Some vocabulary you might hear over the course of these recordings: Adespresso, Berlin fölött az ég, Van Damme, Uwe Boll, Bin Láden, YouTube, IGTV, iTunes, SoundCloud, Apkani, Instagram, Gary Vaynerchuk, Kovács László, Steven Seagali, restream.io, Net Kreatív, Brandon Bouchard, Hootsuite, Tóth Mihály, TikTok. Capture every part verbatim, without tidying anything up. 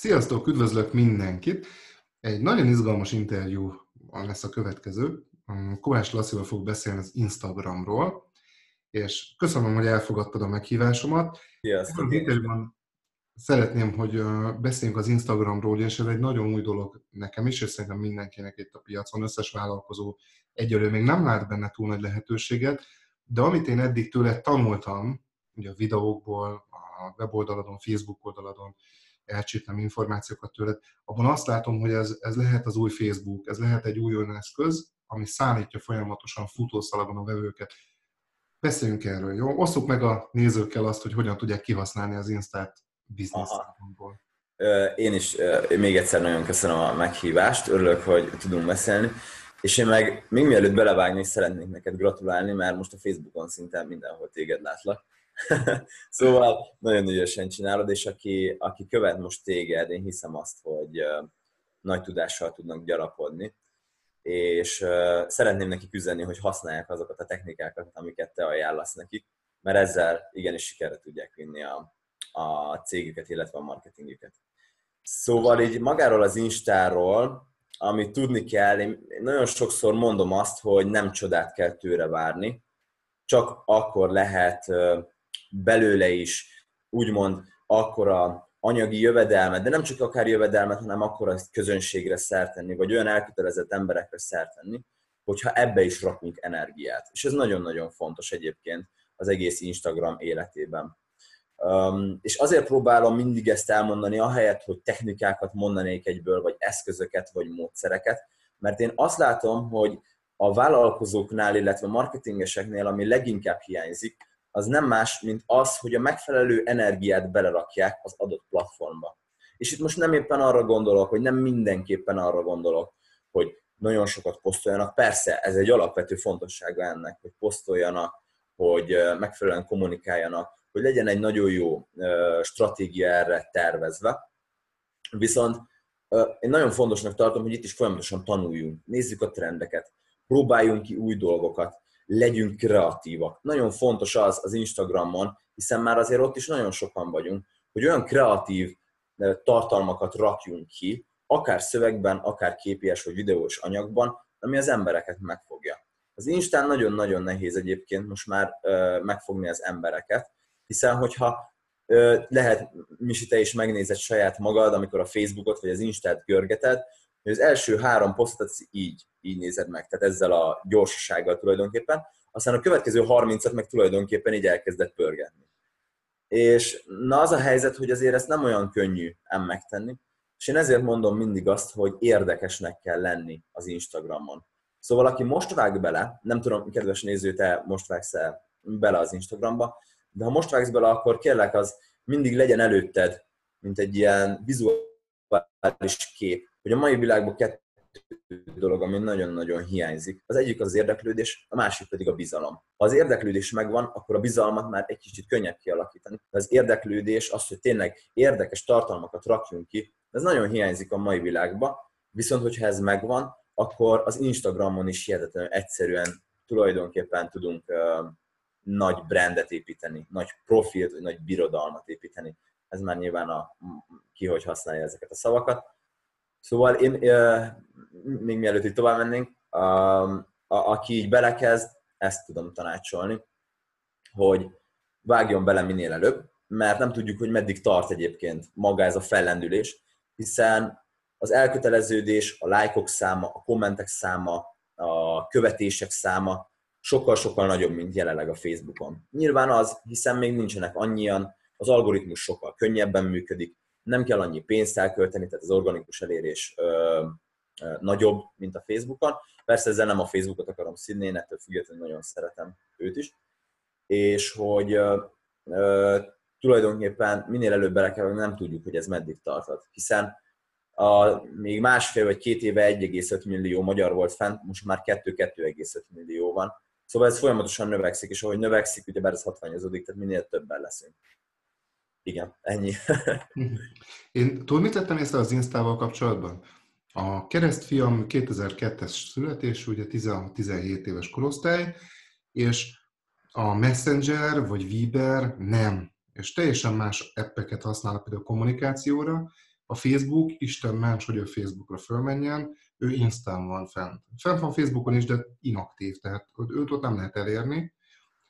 Sziasztok, üdvözlök mindenkit! Egy nagyon izgalmas interjú lesz a következő. Kovács Lászlóval fog beszélni az Instagramról, és köszönöm, hogy elfogadtad a meghívásomat. Sziasztok! Az interjúban szeretném, hogy beszéljünk az Instagramról, és ez egy nagyon új dolog nekem is, és szerintem mindenkinek itt a piacon, összes vállalkozó egyelőre még nem lát benne túl nagy lehetőséget, de amit én eddig tőle tanultam, ugye a videókból, a weboldaladon, Facebook oldaladon, elcsípnem információkat tőled, abban azt látom, hogy ez, ez lehet az új Facebook, ez lehet egy új öneszköz, ami szállítja folyamatosan futószalagon a vevőket. Beszéljünk erről, jó? Osszuk meg a nézőkkel azt, hogy hogyan tudják kihasználni az Instát business szempontból. Én is én még egyszer nagyon köszönöm a meghívást, örülök, hogy tudunk beszélni, és én meg még mielőtt belevágni, szeretnék neked gratulálni, mert most a Facebookon szinte mindenhol téged látlak. Szóval nagyon ügyesen csinálod, és aki, aki követ most téged, én hiszem azt, hogy uh, nagy tudással tudnak gyarapodni, és uh, szeretném nekik üzenni, hogy használják azokat a technikákat, amiket te ajánlasz nekik, mert ezzel igenis sikerre tudják vinni a, a cégüket, illetve a marketingüket. Szóval így magáról az Instáról, amit tudni kell, én nagyon sokszor mondom azt, hogy nem csodát kell tőle várni, csak akkor lehet uh, belőle is úgymond akkora anyagi jövedelmet, de nem csak akár jövedelmet, hanem akkora közönségre szert tenni, vagy olyan elkötelezett emberekre szert tenni, hogyha ebbe is rakunk energiát. És ez nagyon-nagyon fontos egyébként az egész Instagram életében. Um, és azért próbálom mindig ezt elmondani, ahelyett, hogy technikákat mondanék egyből, vagy eszközöket, vagy módszereket, mert én azt látom, hogy a vállalkozóknál, illetve marketingeseknél, ami leginkább hiányzik, az nem más, mint az, hogy a megfelelő energiát belerakják az adott platformba. És itt most nem éppen arra gondolok, hogy nem mindenképpen arra gondolok, hogy nagyon sokat posztoljanak. Persze, ez egy alapvető fontossága ennek, hogy posztoljanak, hogy megfelelően kommunikáljanak, hogy legyen egy nagyon jó stratégia erre tervezve. Viszont én nagyon fontosnak tartom, hogy itt is folyamatosan tanuljunk, nézzük a trendeket, próbáljunk ki új dolgokat, legyünk kreatívak. Nagyon fontos az az Instagramon, hiszen már azért ott is nagyon sokan vagyunk, hogy olyan kreatív tartalmakat rakjunk ki, akár szövegben, akár képes vagy videós anyagban, ami az embereket megfogja. Az Instán nagyon-nagyon nehéz egyébként most már ö, megfogni az embereket, hiszen hogyha ö, lehet, Misi, te is megnézed saját magad, amikor a Facebookot vagy az Instát görgeted, hogy az első három posztot így, így nézed meg, tehát ezzel a gyorsasággal tulajdonképpen, aztán a következő harmincat meg tulajdonképpen így elkezdett pörgetni. És na az a helyzet, hogy azért ezt nem olyan könnyű ám megtenni, és én ezért mondom mindig azt, hogy érdekesnek kell lenni az Instagramon. Szóval aki most vág bele, nem tudom, kedves néző, te most vágsz el bele az Instagramba, de ha most vágsz bele, akkor kérlek, az mindig legyen előtted, mint egy ilyen vizuális kép, hogy a mai világban kettő dolog, ami nagyon-nagyon hiányzik. Az egyik az érdeklődés, a másik pedig a bizalom. Ha az érdeklődés megvan, akkor a bizalmat már egy kicsit könnyebb kialakítani. De az érdeklődés, az, hogy tényleg érdekes tartalmakat rakjunk ki, ez nagyon hiányzik a mai világban, viszont hogyha ez megvan, akkor az Instagramon is hihetetlenül egyszerűen tulajdonképpen tudunk ö, nagy brandet építeni, nagy profilt, vagy nagy birodalmat építeni. Ez már nyilván a, ki, hogy használja ezeket a szavakat. Szóval én, még mielőtt itt tovább mennénk, a, a, aki így belekezd, ezt tudom tanácsolni, hogy vágjon bele minél előbb, mert nem tudjuk, hogy meddig tart egyébként maga ez a fellendülés, hiszen az elköteleződés, a lájkok száma, a kommentek száma, a követések száma sokkal-sokkal nagyobb, mint jelenleg a Facebookon. Nyilván az, hiszen még nincsenek annyian, az algoritmus sokkal könnyebben működik, nem kell annyi pénzt elkölteni, tehát az organikus elérés ö, ö, nagyobb, mint a Facebookon. Persze ezzel nem a Facebookot akarom szidni, én ettől függetlenül nagyon szeretem őt is. És hogy ö, ö, tulajdonképpen minél előbb bele kell, nem tudjuk, hogy ez meddig tarthat. Hiszen a, még másfél vagy két éve egy egész öt millió magyar volt fent, most már kettő-kettő egész öt millió van. Szóval ez folyamatosan növekszik, és ahogy növekszik, ugyebár ez hatványozódik, tehát minél többen leszünk. Igen, ennyi. Én tudod, mit tettem észre az Instával kapcsolatban? A keresztfiam kétezer-kettes születés, ugye tizenhat-tizenhét éves korosztály, és a Messenger vagy Viber nem. És teljesen más appeket használnak például kommunikációra, A Facebook, Isten ments, hogy ő Facebookra fölmenjen, ő Instán van fent. Fent van Facebookon is, de inaktív, tehát őt ott nem lehet elérni.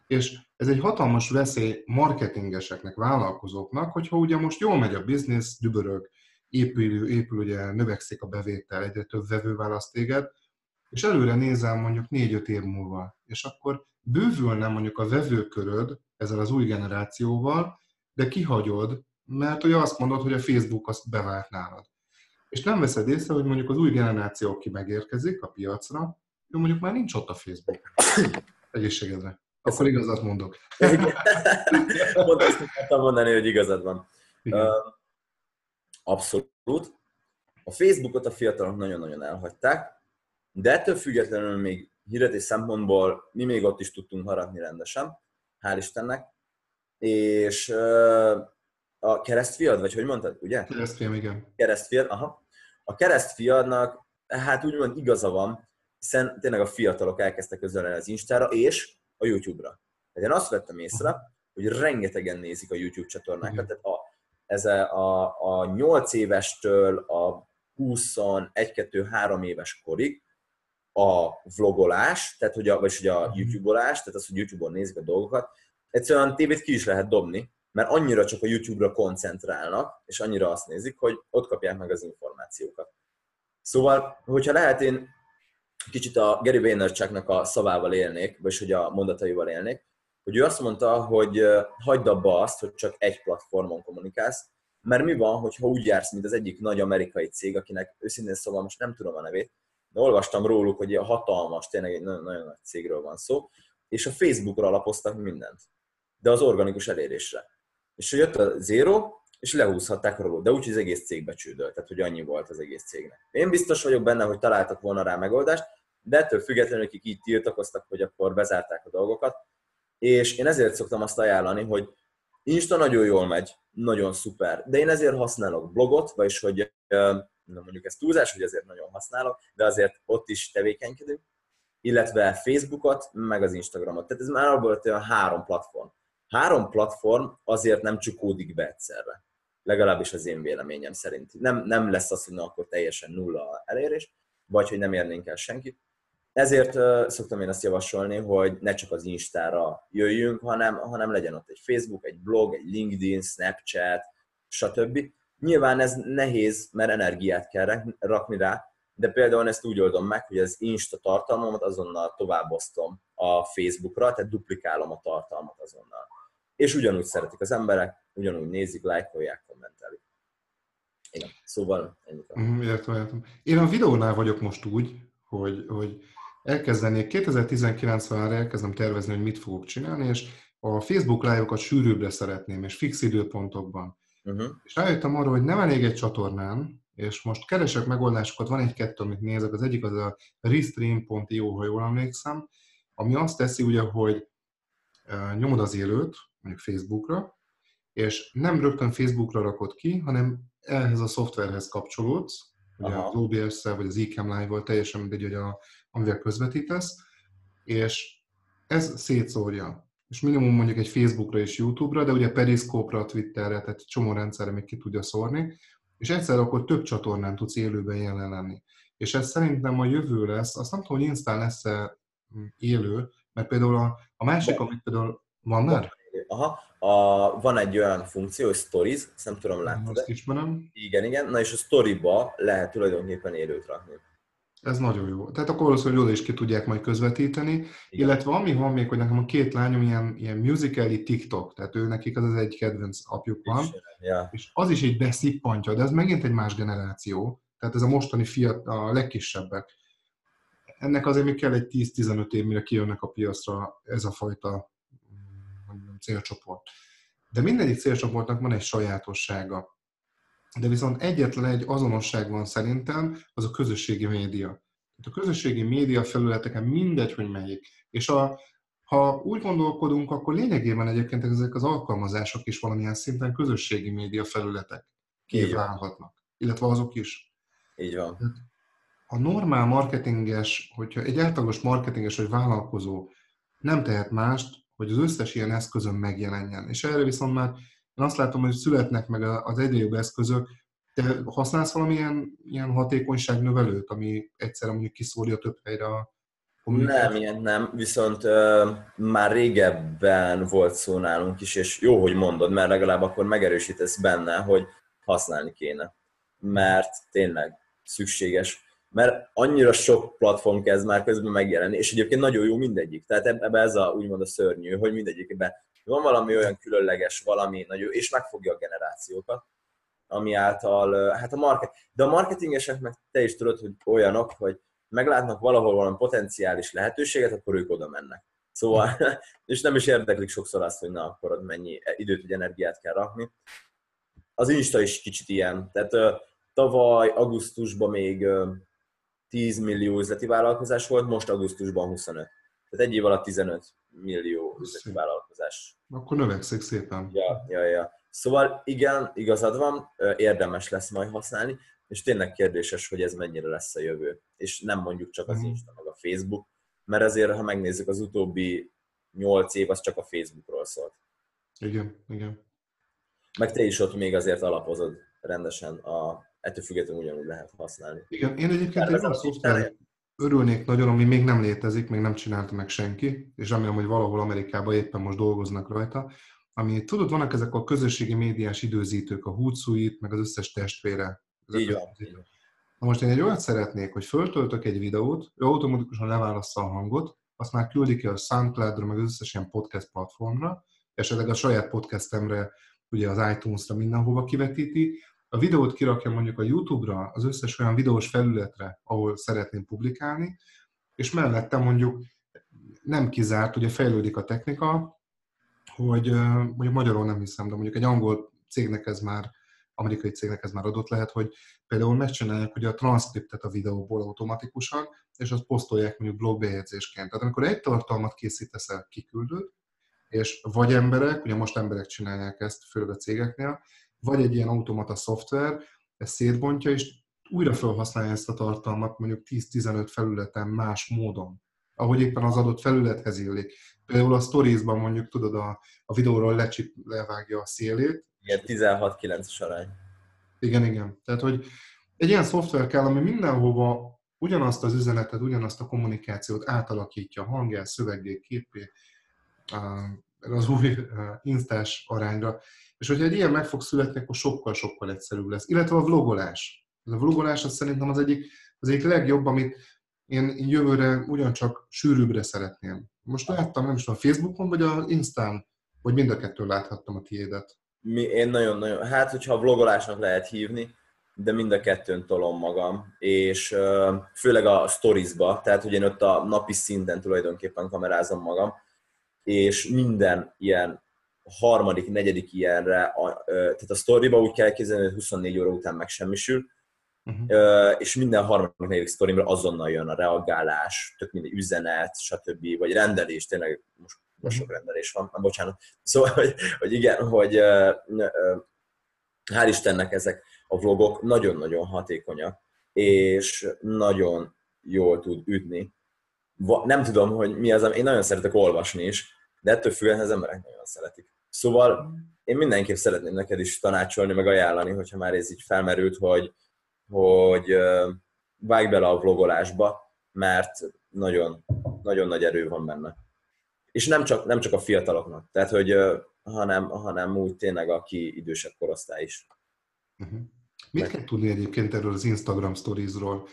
És ez egy hatalmas veszély marketingeseknek, vállalkozóknak, hogyha ugye most jól megy a biznisz, dübörög, épül, épül ugye növekszik a bevétel, egyre több vevő választ téged, és előre nézel mondjuk négy-öt év múlva, és akkor bővülne mondjuk a vevőköröd ezzel az új generációval, de kihagyod, mert ugye azt mondod, hogy a Facebook azt bevált nálad. És nem veszed észre, hogy mondjuk az új generáció, aki megérkezik a piacra, ő mondjuk már nincs ott a Facebook. Egészségedre. Akkor igazat mondok. Pont azt akartam mondani, hogy igazad van. Igen. Abszolút. A Facebookot a fiatalok nagyon-nagyon elhagyták, de ettől függetlenül még hirdetés szempontból mi még ott is tudtunk harapni rendesen, hál' Istennek. És a keresztfiad, vagy hogy mondtad, ugye? Keresztfiam, igen. Keresztfiad, aha. A keresztfiadnak hát úgymond igaza van, hiszen tényleg a fiatalok elkezdtek közelni az Instára és a YouTube-ra. Tehát én azt vettem észre, hogy rengetegen nézik a YouTube csatornákat. Tehát a, ez a, a nyolc évestől a húsz, egy, kettő, három éves korig a vlogolás, tehát hogy a, vagyis hogy a YouTube-olás, tehát az, hogy YouTube-on nézik a dolgokat, egyszerűen tévét ki is lehet dobni, mert annyira csak a YouTube-ra koncentrálnak, és annyira azt nézik, hogy ott kapják meg az információkat. Szóval, hogyha lehet, én kicsit a Gary Vaynerchuknak a szavával élnék, vagyis hogy a mondataival élnék, hogy ő azt mondta, hogy hagyd abba azt, hogy csak egy platformon kommunikálsz, mert mi van, hogyha úgy jársz, mint az egyik nagy amerikai cég, akinek őszintén szóval most nem tudom a nevét, de olvastam róluk, hogy a hatalmas, tényleg egy nagyon-nagyon nagy cégről van szó, és a Facebookra alapoztak mindent, de az organikus elérésre. És jött a zero, és lehúzhatták róla, de úgyhogy az egész cég becsődölt, tehát hogy annyi volt az egész cégnek. Én biztos vagyok benne, hogy találtak volna rá megoldást, de ettől függetlenül, akik így tiltakoztak, hogy akkor bezárták a dolgokat, és én ezért szoktam azt ajánlani, hogy Insta nagyon jól megy, nagyon szuper, de én ezért használok blogot, vagyis hogy na mondjuk ez túlzás, hogy ezért nagyon használok, de azért ott is tevékenykedünk, illetve Facebookot, meg az Instagramot. Tehát ez már abból olyan három platform. Három platform azért nem csukódik be egyszerre. Legalábbis az én véleményem szerint. Nem, nem lesz az, hogy na, akkor teljesen nulla elérés, vagy hogy nem érnénk el senkit. Ezért uh, szoktam én azt javasolni, hogy ne csak az Instára jöjjünk, hanem, hanem legyen ott egy Facebook, egy blog, egy LinkedIn, Snapchat, stb. Nyilván ez nehéz, mert energiát kell rakni rá, de például ezt úgy oldom meg, hogy az Insta tartalmamat azonnal továbbosztom a Facebookra, tehát duplikálom a tartalmat azonnal. És ugyanúgy szeretik az emberek, ugyanúgy nézik, lájkolják, kommentelik. Igen, szóval ennyit. Értem, értem. Én a videónál vagyok most úgy, hogy, hogy elkezdenék, kétezer-tizenkilenc-ben elkezdem tervezni, hogy mit fogok csinálni, és a Facebook live-okat sűrűbbre szeretném, és fix időpontokban. Uh-huh. És rájöttem arra, hogy nem elég egy csatornán, és most keresek megoldásokat, van egy-kettő, amit nézek, az egyik az a restream pont i o, ha jól emlékszem, ami azt teszi ugye, hogy nyomod az élőt, mondjuk Facebookra, és nem rögtön Facebookra rakod ki, hanem ehhez a szoftverhez kapcsolódsz, ugye az o bé es-szel vagy az iCam Live-val, teljesen mindegy, hogy a, amivel közvetítesz, és ez szétszórja. És minimum mondjuk egy Facebookra és YouTube-ra, de ugye Periscope-ra, Twitterre, tehát csomó rendszerre még ki tudja szórni, és egyszerre akkor több csatornán tudsz élőben jelen lenni. És ez szerintem a jövő lesz, azt nem tudom, hogy Instán lesz-e élő, mert például a, a másik, amit például van már? Aha, a, van egy olyan funkció, hogy Stories, ezt nem tudom látni. Azt ismerem. Igen, igen, na és a Story-ba lehet tulajdonképpen élőt rakni. Ez nagyon jó. Tehát akkor valószínűleg oda is ki tudják majd közvetíteni, igen. Illetve ami van még, hogy nekem a két lányom ilyen, ilyen musical-i TikTok, tehát ő nekik az az egy kedvenc apjuk van, és, yeah. és az is így beszippantja, de ez megint egy más generáció, tehát ez a mostani fiatal, a legkisebbek. Ennek azért még kell egy tíz-tizenöt év, mire kijönnek a piacra ez a fajta célcsoport. De mindegyik célcsoportnak van egy sajátossága. De viszont egyetlen egy azonosság van szerintem, az a közösségi média. A közösségi média felületeken mindegy, hogy melyik. És a, ha úgy gondolkodunk, akkor lényegében egyébként ezek az alkalmazások is valamilyen szinten közösségi média felületek kívánhatnak. Illetve azok is. Így van. A normál marketinges, hogyha egy átlagos marketinges vagy vállalkozó nem tehet mást, hogy az összes ilyen eszközön megjelenjen. És erre viszont már én azt látom, hogy születnek meg az egyre jobb eszközök, Te használsz valamilyen ilyen hatékonyságnövelőt, ami egyszerre mondjuk kiszórja több helyre a kommunikációt? Nem, ilyen nem, viszont ö, már régebben volt szó nálunk is, és jó, hogy mondod, mert legalább akkor megerősítesz benne, hogy használni kéne. Mert tényleg szükséges. Mert annyira sok platform kezd már közben megjelenni, és egyébként nagyon jó mindegyik. Tehát ebbe ez a, úgymond a szörnyű, hogy mindegyikben van valami olyan különleges, valami nagy jó, és megfogja a generációkat, ami által, hát a market, de a marketingesek meg te is tudod, hogy olyanok, hogy meglátnak valahol valami potenciális lehetőséget, akkor ők oda mennek. Szóval, és nem is érdeklik sokszor azt, hogy na, akkor mennyi időt vagy energiát kell rakni. Az Insta is kicsit ilyen, tehát tavaly augusztusban még tíz millió üzleti vállalkozás volt, most augusztusban huszonöt. Tehát egy év alatt tizenöt millió üzleti vállalkozás. Akkor növekszik szépen. Ja, ja, ja. Szóval igen, igazad van, érdemes lesz majd használni, és tényleg kérdéses, hogy ez mennyire lesz a jövő. És nem mondjuk csak az Insta, meg a Facebook, mert azért, ha megnézzük, az utóbbi nyolc év, az csak a Facebookról szólt. Igen, igen. Meg te is ott még azért alapozod rendesen, a, ettől függetlenül ugyanúgy lehet használni. Igen, én egyébként egy szoftvert örülnék nagyon, ami még nem létezik, még nem csinálta meg senki, és remélem, hogy valahol Amerikában éppen most dolgoznak rajta, ami, tudod, vannak ezek a közösségi médiás időzítők, a Hootsuite, meg az összes testvére. Így van. Na most én egy olyat szeretnék, hogy föltöltök egy videót, ő automatikusan leválassza a hangot, azt már küldi ki a SoundCloud-ra, meg az összes ilyen podcast platformra, esetleg a saját podcastemre, ugye az iTunes-ra mindenhova kivetíti. A videót kirakja mondjuk a YouTube-ra, az összes olyan videós felületre, ahol szeretném publikálni, és mellette mondjuk nem kizárt, ugye fejlődik a technika, hogy mondjuk magyarul nem hiszem, de mondjuk egy angol cégnek ez már, amerikai cégnek ez már adott lehet, hogy például megcsinálják ugye a transzkriptet a videóból automatikusan, és azt posztolják mondjuk blogbejegyzésként. Tehát amikor egy tartalmat készítesz el, kiküldöd, és vagy emberek, ugye most emberek csinálják ezt, főleg a cégeknél, vagy egy ilyen automata szoftver, ezt szétbontja, és újra felhasználja ezt a tartalmat mondjuk tíz-tizenöt felületen más módon, ahogy éppen az adott felülethez illik. Például a Stories-ban mondjuk, tudod, a, a videóról lecsip, levágja a szélét. Igen, tizenhat kilences arány. Igen, igen. Tehát, hogy egy ilyen szoftver kell, ami mindenhova ugyanazt az üzenetet, ugyanazt a kommunikációt átalakítja, hangjá, szöveggé, képé, az új instás arányra. És hogyha egy ilyen meg fog születni, akkor sokkal-sokkal egyszerűbb lesz. Illetve a vlogolás. A vlogolás az szerintem az egyik, az egyik legjobb, amit én jövőre ugyancsak sűrűbbre szeretném. Most láttam, nem is tudom, a Facebookon, vagy az Instán, vagy mind a kettőn láthattam a tiédet. Mi, én nagyon-nagyon, hát hogyha vlogolásnak lehet hívni, de mind a kettőn tolom magam, és főleg a Stories-ba, tehát hogy én ott a napi szinten tulajdonképpen kamerázom magam, és minden ilyen harmadik, negyedik ilyenre, a, tehát a sztoriba úgy kell elképzelni, hogy huszonnégy óra után megsemmisül, uh-huh. és minden harmadik, negyedik sztorimra azonnal jön a reagálás, tök mindegy üzenet, stb. Vagy rendelés, tényleg most, most sok rendelés van, nem, bocsánat. Szóval, hogy, hogy igen, hogy hál' Istennek ezek a vlogok nagyon-nagyon hatékonyak, és nagyon jól tud ütni. Nem tudom, hogy mi az, én nagyon szeretek olvasni is, de ettől függően az emberek nagyon szeretik. Szóval én mindenképp szeretném neked is tanácsolni, meg ajánlani, hogyha már ez így felmerült, hogy, hogy vágj bele a vlogolásba, mert nagyon, nagyon nagy erő van benne. És nem csak, nem csak a fiataloknak, tehát, hogy, hanem, hanem úgy tényleg, aki idősebb korosztály is. Uh-huh. Mit meg... kell tudni egyébként erről az Instagram Stories-ról?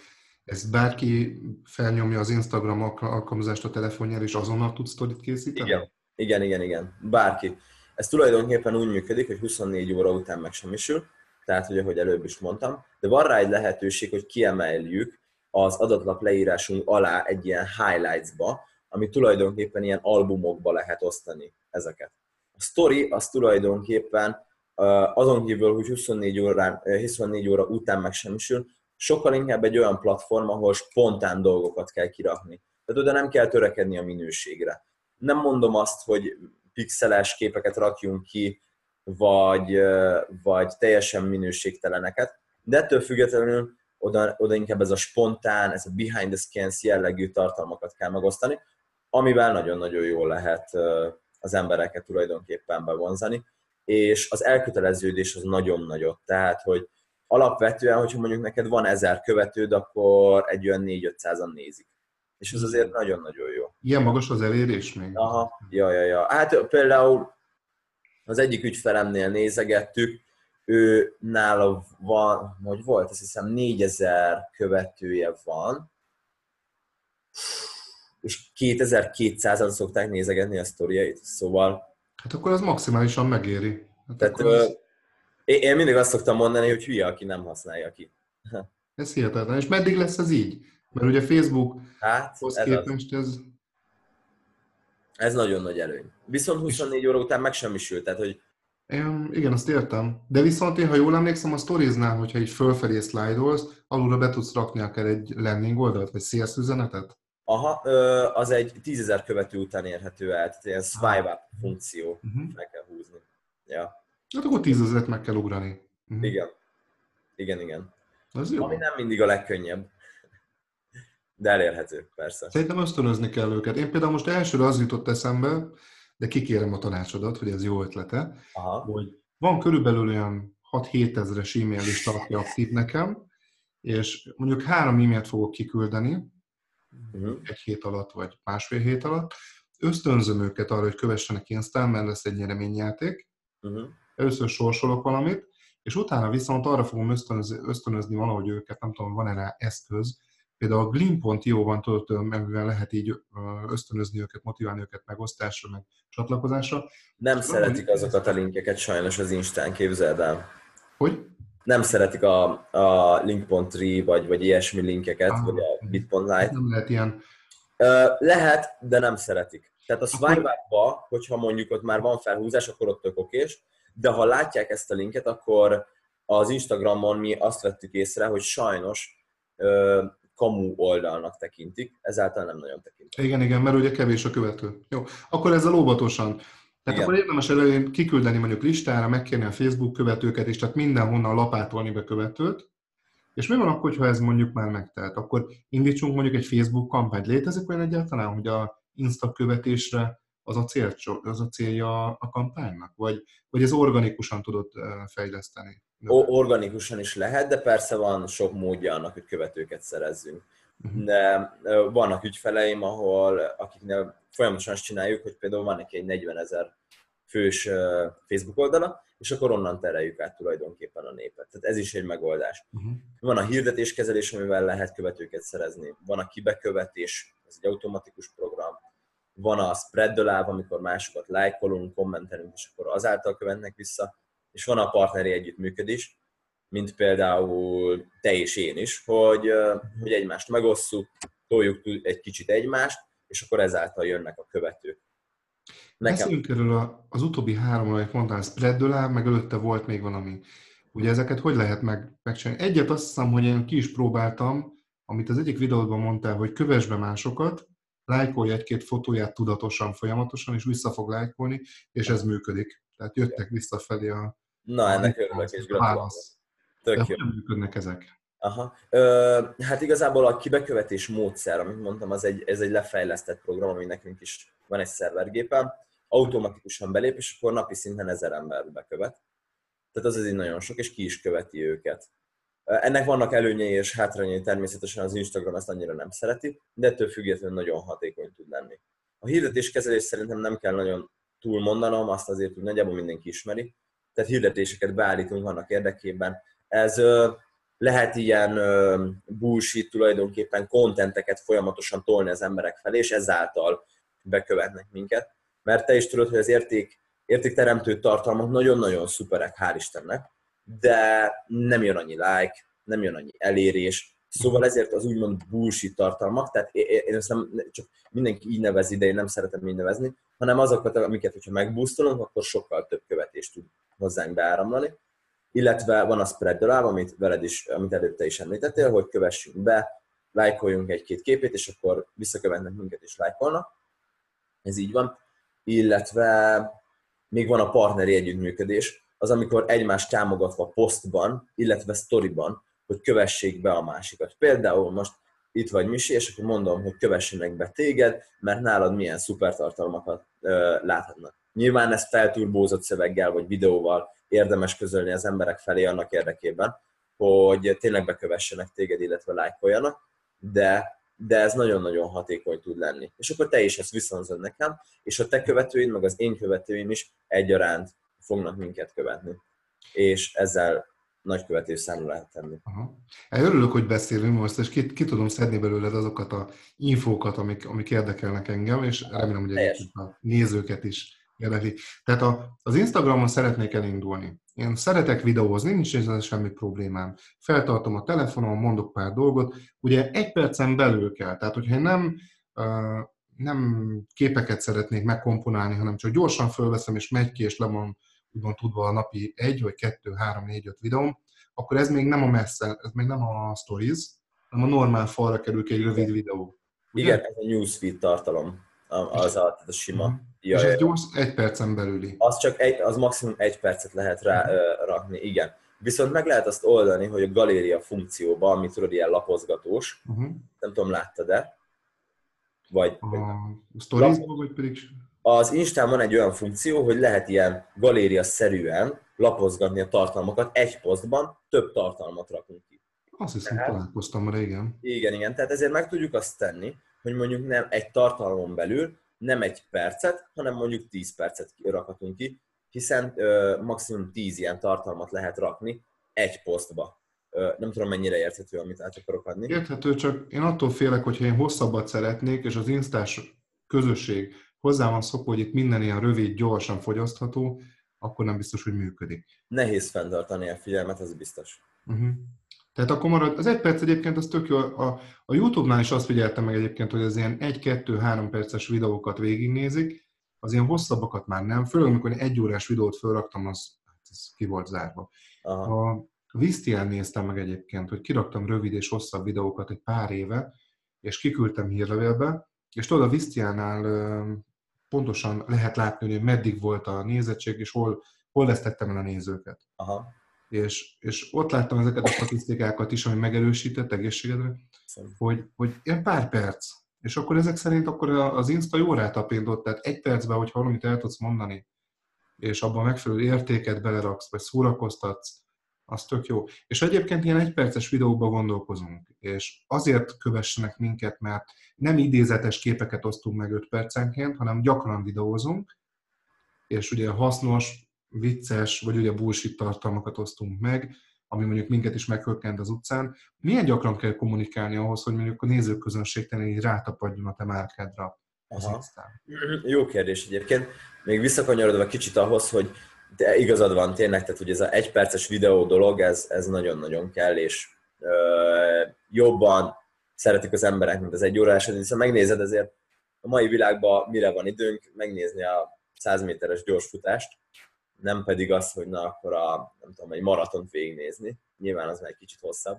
Ezt bárki felnyomja az Instagram alkalmazást a telefonjára, és azonnal tud sztorit készíteni? Igen, igen, igen, igen. Bárki. Ez tulajdonképpen úgy működik, hogy huszonnégy óra után megsemmisül, tehát, hogy ahogy előbb is mondtam, de van rá egy lehetőség, hogy kiemeljük az adatlap leírásunk alá egy ilyen highlights-ba, ami tulajdonképpen ilyen albumokba lehet osztani ezeket. A story az tulajdonképpen azon kívül, hogy huszonnégy óra után megsemmisül, sokkal inkább egy olyan platform, ahol spontán dolgokat kell kirakni. Tehát oda nem kell törekedni a minőségre. Nem mondom azt, hogy pixeles képeket rakjunk ki, vagy, vagy teljesen minőségteleneket, de ettől függetlenül oda, oda inkább ez a spontán, ez a behind the scenes jellegű tartalmakat kell megosztani, amivel nagyon-nagyon jól lehet az embereket tulajdonképpen bevonzani, és az elköteleződés az nagyon nagyot, tehát, hogy alapvetően, hogyha mondjuk neked van ezer követőd, akkor egy olyan négy-ötszázan nézik. És ez azért nagyon-nagyon jó. Ilyen magas az elérés még? Aha, ja, ja, ja. Hát például az egyik ügyfelemnél nézegettük, ő nála van, hogy volt, azt hiszem négyezer követője van, és kétezer-kétszázan szokták nézegetni a sztoriait, szóval... Hát akkor ez maximálisan megéri. Hát tehát, az... Én mindig azt szoktam mondani, hogy hülye, aki nem használja ki. Ez hihetetlen. És meddig lesz ez így? Mert ugye Facebookhoz képest ez... Ez nagyon nagy előny. Viszont huszonnégy óra után megsemmisül, tehát hogy... Én, igen, azt értem. De viszont én, ha jól emlékszem, a sztoriznál, hogyha így fölfelé szlájdolsz, alulra be tudsz rakni akár egy landing oldalt, vagy sales üzenetet? Aha, az egy tízezer követő után érhető el, tehát ilyen swipe up funkció, uh-huh. meg kell húzni. Ja. Hát akkor tízezret meg kell ugrani. Uh-huh. Igen. Igen, igen. Ez jó. Ami nem mindig a legkönnyebb. De elérhető, persze. Szerintem ösztönözni kell őket. Én például most elsőre az jutott eszembe, de kikérem a tanácsodat, hogy ez jó ötlete, aha. hogy van körülbelül olyan hat-hét ezres e-mail lista, aki aktív nekem, és mondjuk három e-mailt fogok kiküldeni, uh-huh. egy hét alatt, vagy másfél hét alatt. Ösztönzöm őket arra, hogy kövessenek Instán, mert lesz egy nyereményjáték. Uh-huh. Először sorsolok valamit, és utána viszont arra fogom ösztönözni, ösztönözni valahogy őket, nem tudom, van-e rá eszköz. Például a glim pont i o-ban töltöm, amivel lehet így ösztönözni őket, motiválni őket megosztásra, meg csatlakozásra. Nem Csak szeretik van, azokat a linkeket sajnos az Instán, képzeld el. Hogy? Nem szeretik a, a link pont tri vagy, vagy ilyesmi linkeket, ah, vagy a bit pont ly-t. Nem lehet ilyen? Lehet, de nem szeretik. Tehát a swipe-ba, hogyha mondjuk ott már van felhúzás, akkor ott tök okés, de ha látják ezt a linket, akkor az Instagramon mi azt vettük észre, hogy sajnos kamu oldalnak tekintik, ezáltal nem nagyon tekintik. Igen, igen, mert ugye kevés a követő. Jó, akkor ezzel óvatosan. Tehát igen. Akkor érdemes előbb kiküldeni mondjuk listára, megkérni a Facebook követőket, és tehát mindenhonnan lapátolni be követőt. És mi van akkor, ha ez mondjuk már megtelt? Akkor indítsunk mondjuk egy Facebook kampányt. Létezik olyan egyáltalán, hogy a Insta követésre az a, cél, az a célja a kampánynak? Vagy, vagy ez organikusan tudod fejleszteni? O, organikusan is lehet, de persze van sok módja annak, hogy követőket szerezzünk. Uh-huh. De vannak ügyfeleim, ahol, akiknél folyamatosan azt csináljuk, hogy például van neki egy negyvenezer fős Facebook oldala, és akkor onnan tereljük át tulajdonképpen a népet. Tehát ez is egy megoldás. Uh-huh. Van a hirdetéskezelés, amivel lehet követőket szerezni. Van a kibekövetés, ez egy automatikus program. Van a spread the love, amikor másokat lájkolunk, kommentelünk, és akkor azáltal követnek vissza. És van a partneri együttműködés, mint például te és én is, hogy, hogy egymást megosszuk, toljuk egy kicsit egymást, és akkor ezáltal jönnek a követők. Beszéljünk erről az utóbbi három, amit mondtál, spread the love, meg előtte volt még valami. Ugye ezeket hogy lehet meg, megcsinálni? Egyet azt hiszem, hogy én ki is próbáltam, amit az egyik videóban mondtál, hogy kövess be másokat, lájkolj egy-két fotóját tudatosan, folyamatosan, és vissza fog lájkolni, és ez működik. Tehát jöttek visszafelé a... Na, ennek örülök és gratulálok. De hogyan működnek ezek? Aha. Ö, hát igazából a kibekövetés módszer, amit mondtam, az egy, ez egy lefejlesztett program, ami nekünk is van egy szervergépen, automatikusan belép, és akkor napi szinten ezer ember bekövet. Tehát az azért nagyon sok, és ki is követi őket. Ennek vannak előnyei és hátrányai, természetesen az Instagram ezt annyira nem szereti, de ettől függetlenül nagyon hatékony tud lenni. A hirdetéskezelés szerintem nem kell nagyon túlmondanom, azt azért, hogy nagyjából mindenki ismeri. Tehát hirdetéseket beállítunk annak érdekében. Ez ö, lehet ilyen ö, bullshit tulajdonképpen, kontenteket folyamatosan tolni az emberek felé, és ezáltal bekövetnek minket. Mert te is tudod, hogy az érték, értékteremtő tartalmak nagyon-nagyon szuperek, hál' Istennek, de nem jön annyi like, nem jön annyi elérés, szóval ezért az úgymond bullshit tartalmak, tehát én ezt nem, csak mindenki így nevezi, de én nem szeretem így nevezni, hanem azokat, amiket, hogyha megbusztolunk, akkor sokkal több követést tud hozzánk beáramlani. Illetve van a spread the love, amit veled is, amit előbb te is említettél, hogy kövessünk be, lájkoljunk egy-két képét, és akkor visszakövetnek minket és lájkolnak. Ez így van. Illetve még van a partneri együttműködés, az amikor egymást támogatva posztban, illetve sztoriban, hogy kövessék be a másikat. Például most itt vagy Misi, és akkor mondom, hogy kövessenek be téged, mert nálad milyen szuper tartalmakat ö, láthatnak. Nyilván ezt felturbózott szöveggel vagy videóval érdemes közölni az emberek felé annak érdekében, hogy tényleg bekövessenek téged, illetve lájkoljanak, de, de ez nagyon-nagyon hatékony tud lenni. És akkor te is ezt viszonzod nekem, és a te követőid, meg az én követőim is egyaránt fognak minket követni. És ezzel nagy követés számra lehet tenni. Aha. Örülök, hogy beszélünk most, és ki, ki tudom szedni belőled azokat a infókat, amik, amik érdekelnek engem, és remélem, hogy egyébként a nézőket is érdekli. Tehát a, az Instagramon szeretnék elindulni. Én szeretek videózni, nincs ezzel semmi problémám. Feltartom a telefonon, mondok pár dolgot. Ugye egy percen belül kell, tehát hogyha nem... Uh, nem képeket szeretnék megkomponálni, hanem csak gyorsan fölveszem, és megy ki, és le van úgymond tudva a napi egy, vagy kettő, három, négy, öt videóm, akkor ez még nem a messze, ez még nem a stories, hanem a normál falra kerül ki egy rövid videó. Ugye? Igen, ez a newsfeed tartalom, az a, a sima. Uh-huh. Ja, és ez gyors, egy percen belüli. Az, csak egy, az maximum egy percet lehet rá uh-huh. ö, rakni, igen. Viszont meg lehet azt oldani, hogy a galéria funkcióban, amit tudod, ilyen lapozgatós, uh-huh. nem tudom, láttad-e, vagy a sztoriból, vagy pedig... Az Instán van egy olyan funkció, hogy lehet ilyen galéria-szerűen lapozgatni a tartalmakat, egy posztban több tartalmat rakunk ki. Azt hiszem, tehát, találkoztam régen. Igen, igen, tehát ezért meg tudjuk azt tenni, hogy mondjuk nem egy tartalmon belül, nem egy percet, hanem mondjuk tíz percet rakhatunk ki, hiszen ö, maximum tíz ilyen tartalmat lehet rakni egy posztba. Nem tudom, mennyire érthető, amit át akarok adni. Érthető, csak én attól félek, hogyha én hosszabbat szeretnék, és az instás közösség hozzá van szokva, hogy itt minden ilyen rövid, gyorsan fogyasztható, akkor nem biztos, hogy működik. Nehéz fenntartani a figyelmet, ez biztos. Uh-huh. Tehát akkor marad, az egy perc egyébként, az tök jó. A, a YouTube-nál is azt figyeltem meg egyébként, hogy az ilyen egy-kettő-három perces videókat végignézik, az ilyen hosszabbakat már nem, főleg amikor egy órás videót felraktam, az ez ki volt zárva. Aha. A, Visztián néztem meg egyébként, hogy kiraktam rövid és hosszabb videókat egy pár éve, és kiküldtem hírlevélbe, és tudod, a Visztiánál pontosan lehet látni, hogy meddig volt a nézettség, és hol, hol vesztettem el a nézőket. Aha. És, és ott láttam ezeket a statisztikákat is, ami megerősített egészségedre, hogy, hogy ilyen pár perc. És akkor ezek szerint akkor az Insta jó rátapintott, tehát egy percben, hogyha valamit el tudsz mondani, és abban megfelelő értéket beleraksz, vagy szórakoztatsz, az tök jó. És egyébként ilyen egyperces videóban gondolkozunk, és azért kövessenek minket, mert nem idézetes képeket osztunk meg öt percenként, hanem gyakran videózunk, és ugye hasznos, vicces, vagy ugye bullshit tartalmakat osztunk meg, ami mondjuk minket is meghökkent az utcán. Milyen gyakran kell kommunikálni ahhoz, hogy mondjuk a nézőközönség tényleg így rátapadjon a te márkádra az utcán? Jó kérdés egyébként. Még visszakanyarodva kicsit ahhoz, hogy de igazad van tényleg, tehát hogy ez az egyperces videó dolog, ez, ez nagyon-nagyon kell, és ö, jobban szeretik az emberek, mint az egy órás, hiszen megnézed azért a mai világban mire van időnk, megnézni a száz méteres gyorsfutást, nem pedig azt, hogy na akkor a, nem tudom, egy maratont végignézni, nyilván az már egy kicsit hosszabb.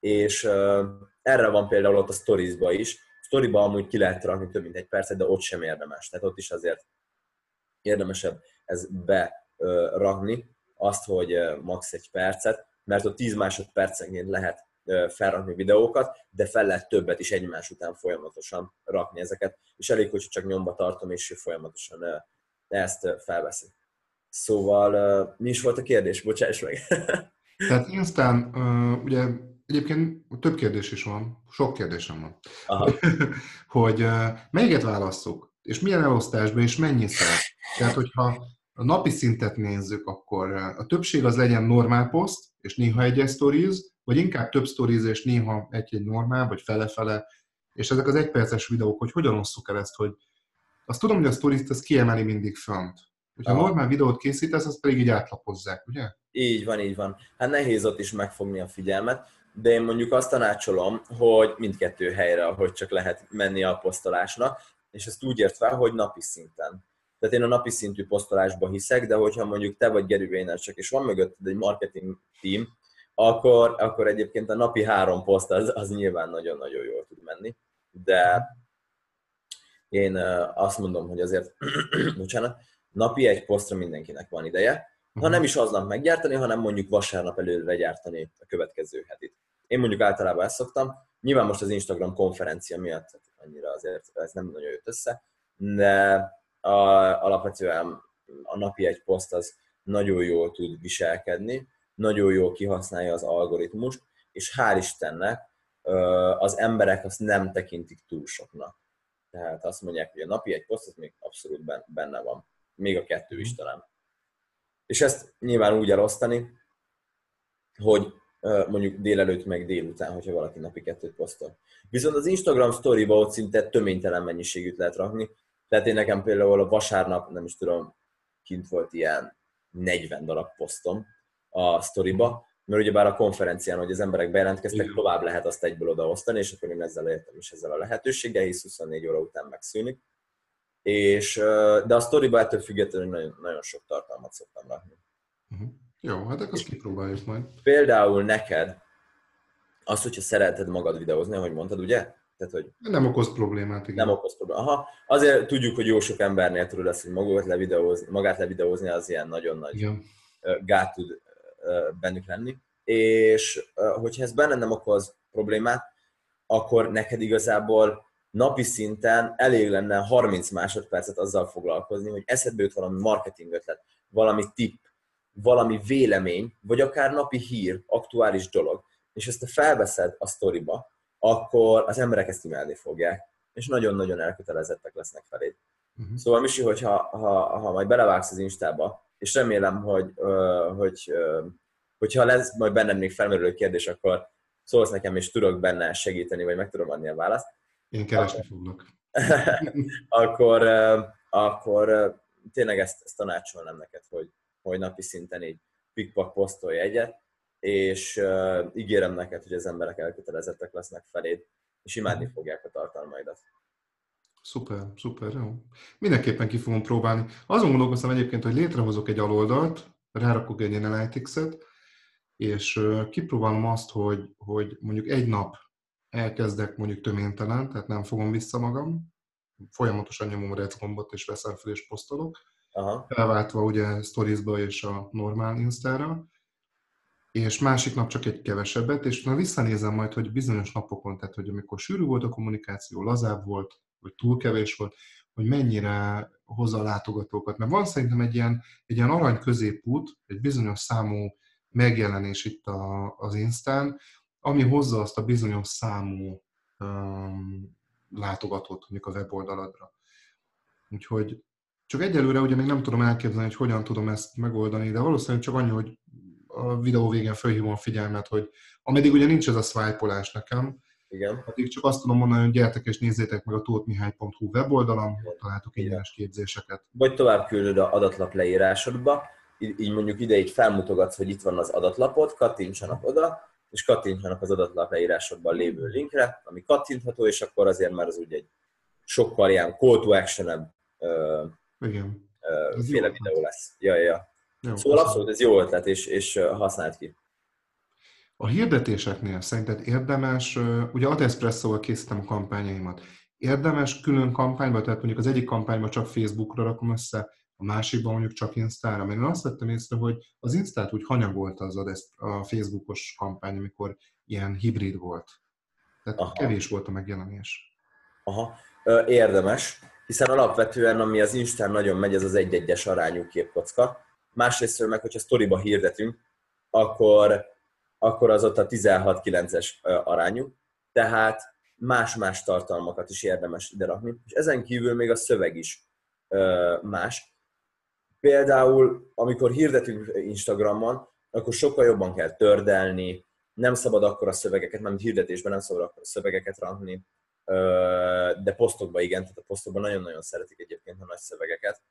És ö, erre van például ott a stories-ba is, a story-ba amúgy ki lehet rakni több mint egy percet, de ott sem érdemes, tehát ott is azért érdemesebb ez be rakni azt, hogy max. Egy percet, mert ott tíz másodpercenként lehet felrakni videókat, de fel lehet többet is egymás után folyamatosan rakni ezeket, és elég, hogy csak nyomba tartom, és folyamatosan ezt felveszi. Szóval mi is volt a kérdés? Bocsáss meg! Tehát Instán, ugye egyébként több kérdés is van, sok kérdésem van, hogy melyiket válasszuk, és milyen elosztásban, és mennyiszer? Tehát, hogyha a napi szintet nézzük, akkor a többség az legyen normál poszt, és néha egy-egy stories, vagy inkább több stories, és néha egy-egy normál, vagy fele-fele, és ezek az egyperces videók, hogy hogyan osszuk el ezt, hogy azt tudom, hogy a stories-t ezt kiemeli mindig fönt. Hogyha Aha. normál videót készítesz, azt pedig így átlapozzák, ugye? Így van, így van. Hát nehéz ott is megfogni a figyelmet, de én mondjuk azt tanácsolom, hogy mindkettő helyre, ahogy csak lehet menni a posztolásnak, és ezt úgy értve, hogy napi szinten. Tehát én a napi szintű posztolásba hiszek, de hogyha mondjuk te vagy Gary Vaynerchuk, és van mögötted egy marketing team, akkor, akkor egyébként a napi három poszt az, az nyilván nagyon-nagyon jól tud menni. De én azt mondom, hogy azért bocsánat, napi egy posztra mindenkinek van ideje. Ha nem is aznap meggyártani, hanem mondjuk vasárnap előre gyártani a következő hetit. Én mondjuk általában ezt szoktam. Nyilván most az Instagram konferencia miatt annyira azért ez nem nagyon jött össze, de A, alapvetően a napi egy poszt az nagyon jól tud viselkedni, nagyon jól kihasználja az algoritmust, és hál' Istennek az emberek azt nem tekintik túl soknak. Tehát azt mondják, hogy a napi egy poszt, az még abszolút benne van. Még a kettő is talán. És ezt nyilván úgy elosztani, hogy mondjuk délelőtt meg délután, hogyha valaki napi kettőt posztol. Viszont az Instagram story-ba ott szinte töménytelen mennyiségűt lehet rakni. Tehát én nekem például a vasárnap, nem is tudom, kint volt ilyen negyven darab posztom a story-ba, mert ugyebár a konferencián, hogy az emberek bejelentkeztek, igen, tovább lehet azt egyből odaosztani, és akkor én ezzel értem is ezzel a lehetőséggel, hisz huszonnégy óra után megszűnik. És, de a sztoriba ettől függetlenül nagyon, nagyon sok tartalmat szoktam rakni. Uh-huh. Jó, hát akkor azt kipróbáljuk majd. Például neked azt, hogyha szereted magad videózni, ahogy mondtad, ugye? Tehát, hogy nem okoz problémát. Igen. Nem okoz problémát. Aha, azért tudjuk, hogy jó sok embernél tudod azt, hogy magát levideózni, magát levideózni az ilyen nagyon nagy igen. gát tud bennük lenni. És hogyha ez benned nem okoz problémát, akkor neked igazából napi szinten elég lenne harminc másodpercet azzal foglalkozni, hogy eszedbe jut valami marketing ötlet, valami tipp, valami vélemény, vagy akár napi hír, aktuális dolog, és ezt te felveszed a sztoriba, akkor az emberek ezt imádni fogják, és nagyon-nagyon elkötelezettek lesznek feléd. Uh-huh. Szóval Misi, hogyha ha, ha majd belevágsz az Instába, és remélem, hogy, hogy, hogyha lesz majd bennem még felmerülő kérdés, akkor szólsz nekem, és tudok benne segíteni, vagy meg tudom adni a választ. Én keresni foglak. akkor, akkor tényleg ezt, ezt tanácsolnám neked, hogy, hogy napi szinten így pikpak posztolj egyet, és uh, ígérem neked, hogy az emberek elkötelezettek lesznek feléd, és imádni fogják a tartalmaidat. Szuper, szuper, jó. Mindenképpen ki fogom próbálni. Azon gondolkoztam egyébként, hogy létrehozok egy aloldalt, rárakok egy analytics-et, és kipróbálom azt, hogy, hogy mondjuk egy nap elkezdek mondjuk töménytelen, tehát nem fogom vissza magam, folyamatosan nyomom a rec gombot és veszem fel és posztolok, aha, felváltva ugye sztorizba és a normál Instára, és másik nap csak egy kevesebbet, és na visszanézem majd, hogy bizonyos napokon, tehát hogy amikor sűrű volt a kommunikáció, lazább volt, vagy túl kevés volt, hogy mennyire hozza a látogatókat. Mert van szerintem egy ilyen, egy ilyen arany középút, egy bizonyos számú megjelenés itt a, az Instán, ami hozza azt a bizonyos számú um, látogatót mondjuk a weboldaladra. Úgyhogy csak egyelőre ugye még nem tudom elképzelni, hogy hogyan tudom ezt megoldani, de valószínűleg csak annyi, hogy a videó végén felhívom a figyelmet, hogy ameddig ugye nincs ez a swipe-olás nekem, igen, addig csak azt tudom mondani, hogy gyertek és nézzétek meg a tóthmihály pont hu weboldalam, ott találtok ingyenes képzéseket. Vagy tovább küldöd az adatlap leírásodba, így mondjuk ideig felmutogatsz, hogy itt van az adatlapod, kattintsanak oda, és kattintsanak az adatlap leírásodban lévő linkre, ami kattintható, és akkor azért már az úgy egy sokkal ilyen call to action-ebb féle videó lesz. Ja, ja. Jó, szóval abszolút ez jó ötlet, és, és használd ki. A hirdetéseknél szerinted érdemes, ugye Adespresso-val készítem a kampányaimat, érdemes külön kampányba, tehát mondjuk az egyik kampányban csak Facebookra rakom össze, a másikban mondjuk csak Instára, mert én azt vettem észre, hogy az Instát úgy hanyagolta az a Facebookos kampány, amikor ilyen hibrid volt. Tehát aha, kevés volt a megjelenés. Aha, érdemes, hiszen alapvetően ami az Instán nagyon megy, ez az egy-egyes arányú képkocka. Másrésztől meg, hogyha sztoriba hirdetünk, akkor, akkor az ott a tizenhat kilences arányú, tehát más-más tartalmakat is érdemes ide rakni, és ezen kívül még a szöveg is más. Például, amikor hirdetünk Instagramon, akkor sokkal jobban kell tördelni, nem szabad akkora szövegeket, mert hirdetésben nem szabad akkora szövegeket rakni, de posztokban igen, tehát a posztokban nagyon-nagyon szeretik egyébként a nagy szövegeket.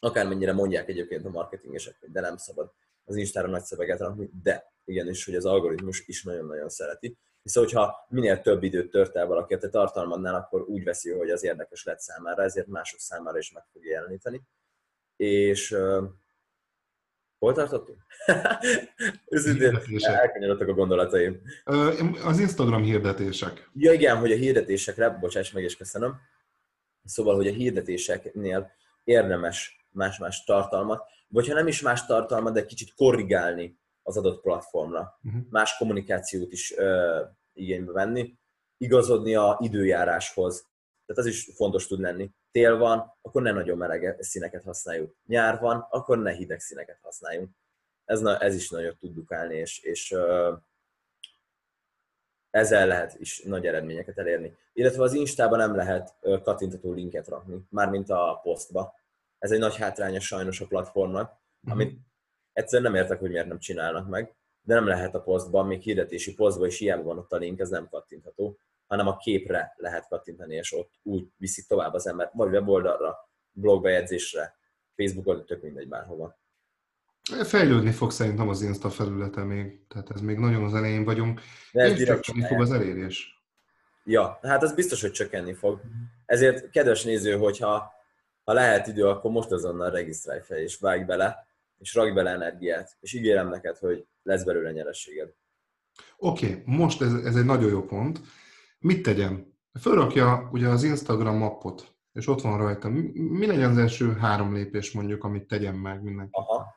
Akármennyire mondják egyébként a marketingesek, hogy de nem szabad az Instára nagy szöveget rakni, de igenis, hogy az algoritmus is nagyon-nagyon szereti. Hiszen, hogyha minél több időt tölt el valaki a te tartalmadnál, akkor úgy veszi, hogy az érdekes lett számára, ezért mások számára is meg fogja jeleníteni. És uh, hol tartottunk? Őszintén elkanyarodtak a gondolataim. Az Instagram hirdetések. Ja igen, hogy a hirdetésekre, bocsáss meg és köszönöm, szóval, hogy a hirdetéseknél érdemes más-más tartalmat, vagy ha nem is más tartalmat, de kicsit korrigálni az adott platformra. Uh-huh. Más kommunikációt is uh, igénybe venni, igazodni a időjáráshoz. Tehát az is fontos tud lenni. Tél van, akkor ne nagyon meleg színeket használjuk. Nyár van, akkor ne hideg színeket használjunk. ez, ez is nagyot tud dukálni, és, és ezzel lehet is nagy eredményeket elérni. Illetve az Instában nem lehet kattintató linket rakni, mármint a posztba. Ez egy nagy hátránya sajnos a platformnak, amit egyszerűen nem értek, hogy miért nem csinálnak meg, de nem lehet a posztban, még hirdetési posztban is hiába van ott a link, ez nem kattintható, hanem a képre lehet kattintani, és ott úgy viszi tovább az ember, vagy weboldalra, blogbejegyzésre, Facebookon, tök mindegy, bárhova. Fejlődni fog szerintem az Insta felülete még, tehát ez még nagyon az elején vagyunk. De ez és csökkenni fog az elérés. Ja, hát az biztos, hogy csökkenni fog. Ezért, kedves néző, hogyha ha lehet idő, akkor most azonnal regisztrálj fel, és vágj bele, és rakj bele energiát, és ígérem neked, hogy lesz belőle nyerességed. Oké, okay, most ez, ez egy nagyon jó pont. Mit tegyem? Fölrakja ugye az Instagram mappot, és ott van rajta. Mi legyen az első három lépés mondjuk, amit tegyem meg mindenki? Aha.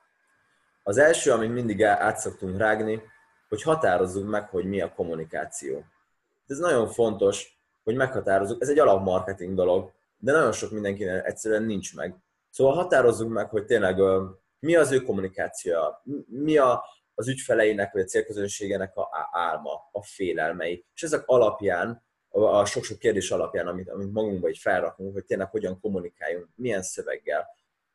Az első, amit mindig át szoktunk rágni, hogy határozzuk meg, hogy mi a kommunikáció. Ez nagyon fontos, hogy meghatározzuk. Ez egy alapmarketing dolog, de nagyon sok mindenkinek egyszerűen nincs meg. Szóval határozzuk meg, hogy tényleg mi az ő kommunikációja, mi a, az ügyfeleinek vagy a célközönségének a álma, a félelmei. És ezek alapján, a sok-sok kérdés alapján, amit, amit magunkba így felrakunk, hogy tényleg hogyan kommunikáljunk, milyen szöveggel.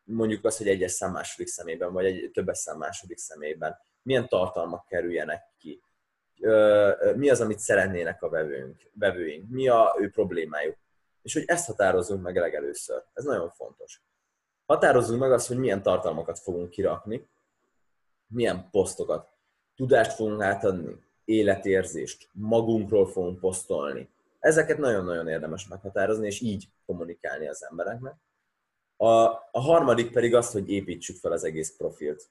Mondjuk azt, hogy egyes szám második szemében, vagy egy többes szám második szemében. Milyen tartalmak kerüljenek ki. Mi az, amit szeretnének a vevőink, vevőink. Mi a ő problémájuk. És hogy ezt határozzunk meg legelőször. Ez nagyon fontos. Határozzunk meg azt, hogy milyen tartalmakat fogunk kirakni, milyen posztokat, tudást fogunk átadni, életérzést, magunkról fogunk posztolni. Ezeket nagyon-nagyon érdemes meghatározni, és így kommunikálni az embereknek. A, a harmadik pedig az, hogy építsük fel az egész profilt.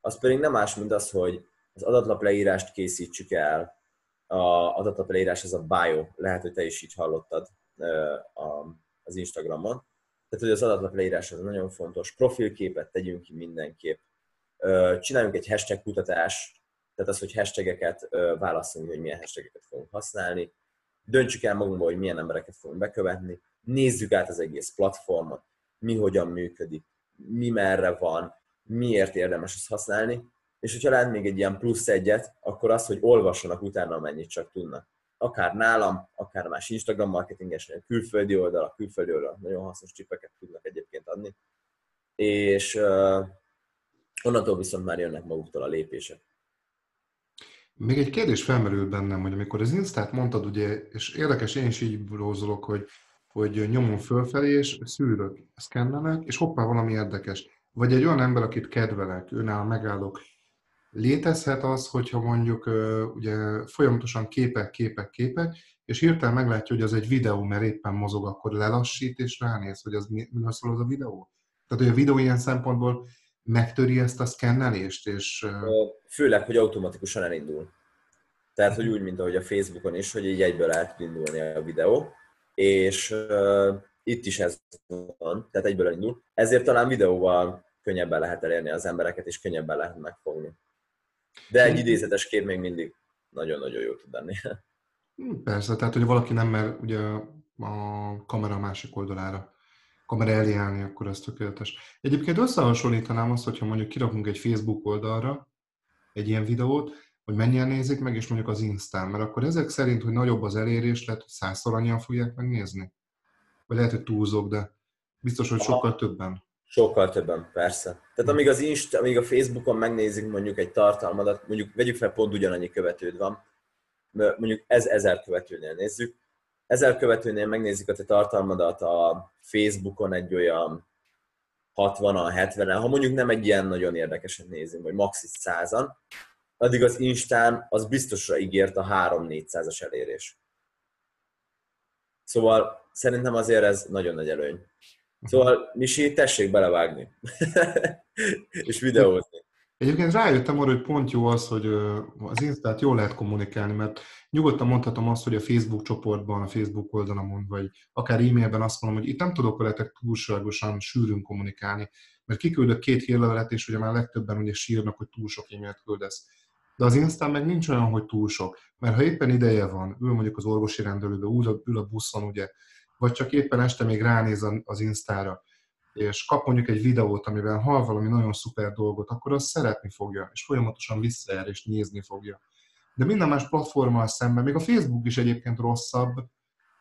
Az pedig nem más, mint az, hogy az adatlapleírást készítsük el. A adatlapleírás az a bio, lehet, hogy te is így hallottad az Instagramon. Tehát, hogy az adatlapleírás az nagyon fontos. Profilképet tegyünk ki mindenképp. Csináljunk egy hashtag kutatást, tehát az, hogy hashtageket válaszolunk, hogy milyen hashtageket fogunk használni. Döntsük el magunkba, hogy milyen embereket fogunk bekövetni. Nézzük át az egész platformot, mi hogyan működik, mi merre van, miért érdemes ezt használni. És hogyha lát még egy ilyen plusz egyet, akkor az, hogy olvassanak utána, amennyit csak tudnak. Akár nálam, akár más Instagram marketingesnél, külföldi oldalak, külföldi oldalak nagyon hasznos tippeket tudnak egyébként adni. És uh, onnantól viszont már jönnek maguktól a lépések. Még egy kérdés felmerül bennem, hogy amikor az Instát mondtad, ugye, és érdekes, én is így brózolok, hogy, hogy nyomom fölfelé, és szűrök, szkennelek, és hoppá, valami érdekes. Vagy egy olyan ember, akit kedvelek, őnál megállok. Létezhet az, hogyha mondjuk ugye folyamatosan képek, képek, képek, és hirtelen meglátja, hogy az egy videó, mert éppen mozog, akkor lelassít és ránéz, hogy az miről szól az a videó. Tehát, hogy a videó ilyen szempontból megtöri ezt a szkennelést, és... Főleg, hogy automatikusan elindul. Tehát, hogy úgy, mint ahogy a Facebookon is, hogy így egyből el tud indulni a videó, és uh, itt is ez van, tehát egyből elindul. Ezért talán videóval könnyebben lehet elérni az embereket, és könnyebben lehet megfogni. De egy idézetes kép még mindig nagyon-nagyon jó tud lenni. Persze, tehát, hogy valaki nem mer ugye a kamera másik oldalára, kamera elé állni, akkor ez tökéletes. Egyébként összehasonlítanám azt, hogyha mondjuk kirakunk egy Facebook oldalra egy ilyen videót, hogy mennyien nézik meg, és mondjuk az Instán, mert akkor ezek szerint, hogy nagyobb az elérés, lehet, hogy százszor annyian fogják megnézni. Vagy lehet, hogy túlzok, de biztos, hogy sokkal többen. Sokkal többen, persze. Tehát amíg, az Insta, amíg a Facebookon megnézik mondjuk egy tartalmadat, mondjuk vegyük fel, pont ugyanannyi követőd van, mondjuk ez ezer követőnél nézzük, ezer követőnél megnézik a te tartalmadat a Facebookon egy olyan hatvanan, hetvenen, ha mondjuk nem egy ilyen nagyon érdekesen nézünk, vagy maxis százan, addig az Instán az biztosra ígért a három-négyszázas elérés. Szóval szerintem azért ez nagyon nagy előny. Szóval, Misi, tessék belevágni, és videózni. Egyébként rájöttem arra, hogy pont jó az, hogy az Instát jól lehet kommunikálni, mert nyugodtan mondhatom azt, hogy a Facebook csoportban, a Facebook oldalamon, vagy akár e-mailben azt mondom, hogy itt nem tudok veletek túlságosan sűrűn kommunikálni, mert kiküldök két hírlevelet, és ugye már legtöbben ugye sírnak, hogy túl sok e-mailt küldesz. De az Instán meg nincs olyan, hogy túl sok, mert ha éppen ideje van, ül mondjuk az orvosi rendelőbe, ül a buszon, ugye, vagy csak éppen este még ránéz az Instára, és kap mondjuk egy videót, amiben hall valami nagyon szuper dolgot, akkor azt szeretni fogja, és folyamatosan visszaér és nézni fogja. De minden más platformmal szemben, még a Facebook is egyébként rosszabb,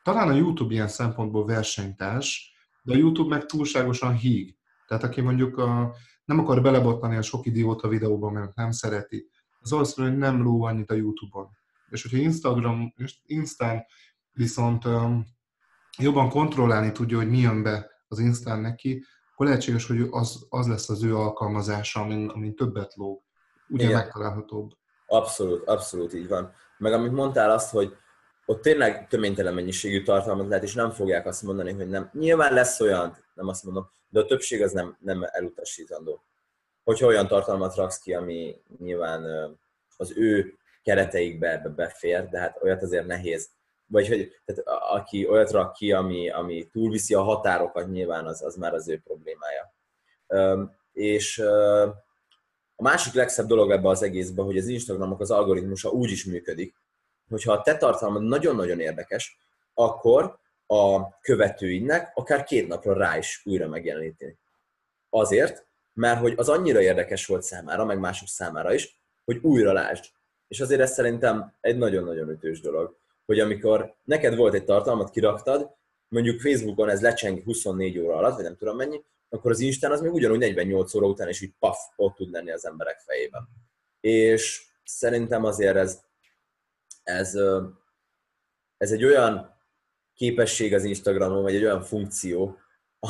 talán a YouTube ilyen szempontból versenytárs, de a YouTube meg túlságosan híg. Tehát aki mondjuk a, nem akar belebotlani a sok idióta videóban, mert nem szereti, az valószínűleg nem ló annyit a YouTube-on. És hogyha Instagram, Instán viszont um, jobban kontrollálni tudja, hogy mi jön be az Instán neki, akkor lehetséges, hogy az, az lesz az ő alkalmazása, amin, amin többet lóg. Ugye megtalálhatóbb. Abszolút, abszolút így van. Meg amit mondtál azt, hogy ott tényleg töménytelen mennyiségű tartalmat lehet, és nem fogják azt mondani, hogy nem. Nyilván lesz olyan, nem azt mondom, de a többség az nem, nem elutasítandó. Hogyha olyan tartalmat raksz ki, ami nyilván az ő kereteikbe ebbe befér, de hát olyat azért nehéz. Vagy hogy tehát aki olyat rak ki, ami, ami túlviszi a határokat, nyilván az, az már az ő problémája. És a másik legszebb dolog ebben az egészben, hogy az Instagramnak az algoritmusa úgy is működik, hogyha a te tartalmad nagyon-nagyon érdekes, akkor a követőidnek akár két napra rá is újra megjeleníteni. Azért, mert hogy az annyira érdekes volt számára, meg mások számára is, hogy újra lásd. És azért ez szerintem egy nagyon-nagyon ütős dolog, hogy amikor neked volt egy tartalmat, kiraktad, mondjuk Facebookon ez lecseng huszonnégy óra alatt, vagy nem tudom mennyi, akkor az Instán az még ugyanúgy negyvennyolc óra után, és így paf, ott tud lenni az emberek fejében. És szerintem azért ez, ez, ez egy olyan képesség az Instagramon, vagy egy olyan funkció,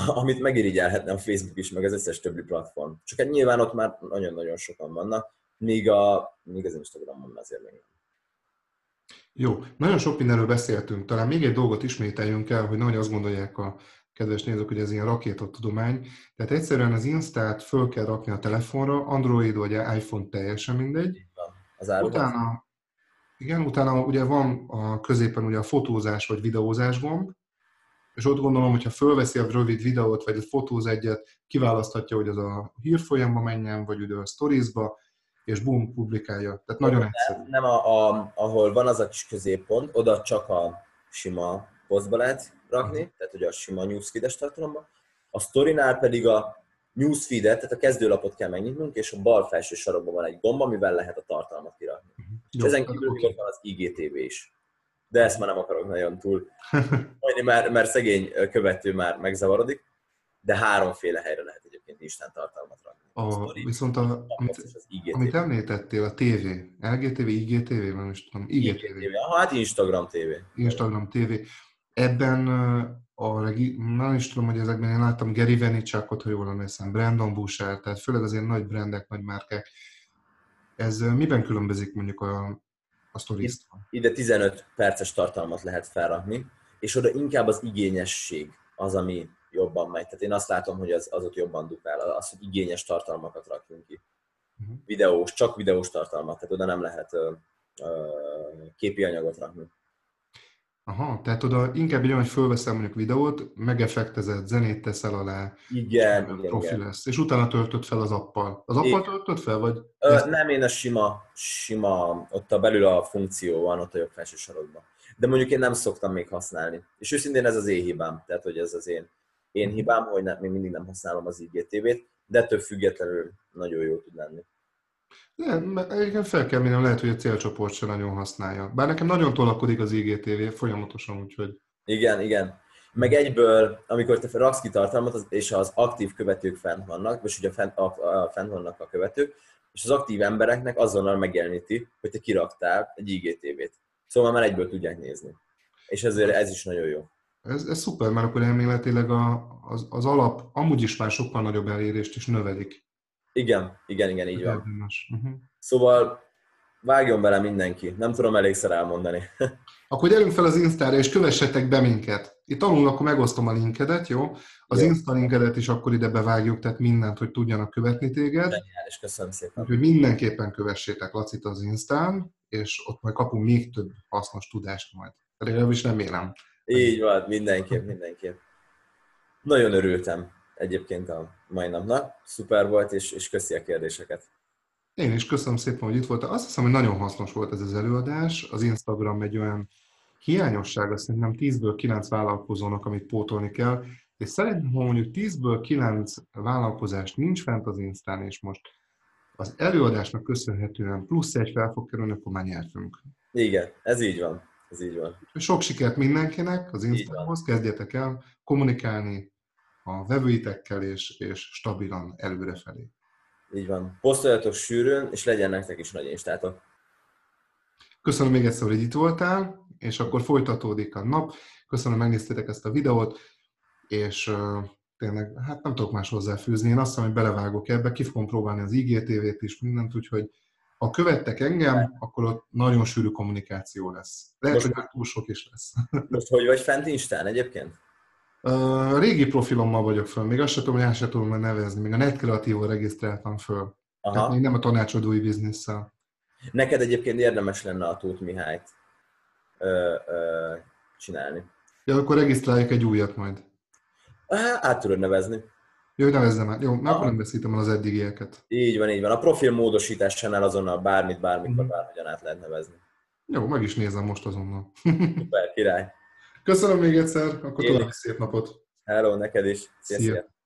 amit megirigyelhetne a Facebook is, meg az összes többi platform. Csak hát nyilván ott már nagyon-nagyon sokan vannak, míg, a, míg az Instagramon azért még nem. Jó, nagyon sok mindenről beszéltünk. Talán még egy dolgot ismételjünk el, hogy nehogy azt gondolják a kedves nézők, hogy ez ilyen rakétatudomány. Tehát egyszerűen az Instát föl kell rakni a telefonra, Android vagy iPhone teljesen mindegy. Az utána, igen, utána ugye van a középen ugye a fotózás vagy videózás gomb, és ott gondolom, hogyha fölveszi a rövid videót, vagy egy fotóz egyet, kiválaszthatja, hogy az a hírfolyamba menjen, vagy ugye a sztorizba, és bum, publikálja. Tehát nagyon nem, egyszerű. Nem, a, a, ahol van az a kis középpont, oda csak a sima posztba lehet rakni, uh-huh. tehát ugye a sima newsfeed-es tartalomba. A sztorinál pedig a newsfeed-et, tehát a kezdőlapot kell megnyitnunk, és a bal felső sarokban van egy gomb, amivel lehet a tartalmat kirakni. Uh-huh. És jó, ezen kívül okay. Van az I G T V is. De ezt már nem akarok nagyon túl mondani, mert, mert szegény követő már megzavarodik, de háromféle helyre lehet egyébként Instán tartalmat rakni. A, a viszont a, amit, amit említettél, a té vé, L G T V, I G T V, nem is tudom, I G T V. Hát Instagram té vé. Instagram té vé. Ebben, a, nem is tudom, hogy ezekben én láttam Gary Vaynerchukot, ha jól emlékszem, Brandon Bouchard, tehát főleg azért nagy brandek, nagy márkák. Ez miben különbözik mondjuk a Ide tizenöt perces tartalmat lehet felrakni, és oda inkább az igényesség az, ami jobban megy. Tehát én azt látom, hogy az, az ott jobban dupál, az, hogy igényes tartalmakat rakjunk ki. Uh-huh. Videós, csak videós tartalmat, tehát oda nem lehet ö, ö, képi anyagot rakni. Aha, tehát oda inkább egy olyan, hogy fölveszel mondjuk videót, megeffektezed, zenét teszel alá, igen, igen, profi igen. lesz, és utána töltöd fel az appal. Az appal töltöd fel, vagy? Ö, ezt... Nem, én a sima, sima, ott a belül a funkció van, ott a jobb felső sarokban. De mondjuk én nem szoktam még használni. És őszintén ez az én hibám, tehát hogy ez az én, én hibám, hogy nem, még mindig nem használom az I G T V-t, de több függetlenül nagyon jó tud lenni. Igen, fel kell minden, lehet, hogy a célcsoport sem nagyon használja. Bár nekem nagyon tolakodik az I G T V folyamatosan, úgyhogy... Igen, igen. Meg egyből, amikor te raksz ki tartalmat, és az aktív követők fent vannak, és ugye fent, a, fent vannak a követők, és az aktív embereknek azonnal megjeleníti, hogy te kiraktál egy I G T V-t. Szóval már egyből tudják nézni. És ezért ez is nagyon jó. Ez, ez szuper, mert akkor elméletileg a, az, az alap amúgy is már sokkal nagyobb elérést is növelik. Igen, igen, igen, így van. Uh-huh. Szóval vágjon bele mindenki, nem tudom elégszer elmondani. Akkor gyerünk fel az Instára, és kövessetek be minket. Itt alul akkor megosztom a linkedet, jó? Az jó. Insta linkedet is akkor ide bevágjuk, tehát mindent, hogy tudjanak követni téged. És köszönöm szépen. Úgyhogy mindenképpen kövessétek Lacit az Instán, és ott majd kapunk még több hasznos tudást majd. Legalábbis remélem. Így van, mindenképp, mindenképp. Nagyon örültem. Egyébként a mai napnak. Szuper volt, és, és köszi a kérdéseket. Én is köszönöm szépen, hogy itt voltál. Azt hiszem, hogy nagyon hasznos volt ez az előadás. Az Instagram egy olyan hiányosság, azt hiszem tízből kilenc vállalkozónak, amit pótolni kell. És szerintem, ha mondjuk tízből kilenc vállalkozás nincs fent az Instán, és most az előadásnak köszönhetően plusz egy fel fog kerülni, akkor már nyertünk. Igen, ez így van. Ez így van. Sok sikert mindenkinek az Instához, kezdjetek el kommunikálni a vevőitekkel, és, és stabilan előrefelé. Így van. Posztoljatok sűrűn, és legyen nektek is nagy Instátok. Köszönöm még egyszer, hogy itt voltál, és akkor folytatódik a nap. Köszönöm, megnéztétek ezt a videót, és uh, tényleg, hát nem tudok más hozzáfűzni. Én azt hiszem, hogy belevágok ebbe, ki fogom próbálni az i gé té vét is, mindent, úgyhogy ha követtek engem, akkor ott nagyon sűrű kommunikáció lesz. Lehet, most, hogy túl sok is lesz. Most hogy vagy fent Instán egyébként? Uh, régi profilommal vagyok föl, még azt sem tudom, hogy azt sem tudom már nevezni. Még a Net Kreatívon regisztráltam föl. Aha. Tehát még nem a tanácsadói bizniszszel. Neked egyébként érdemes lenne a Tóth Mihályt ö, ö, csinálni. Ja, akkor regisztráljuk egy újat majd. Aha, át tudod nevezni. Jó, nevezzem át. Jó, mert akkor nem veszítem el az eddigieket. Így van, így van. A profil módosításánál azonnal bármit, bármikor, uh-huh. bármilyen át lehet nevezni. Jó, meg is nézem most azonnal. Super, király. Köszönöm még egyszer, akkor tudok szép napot. Hello, neked is. Szia, szia. Szia.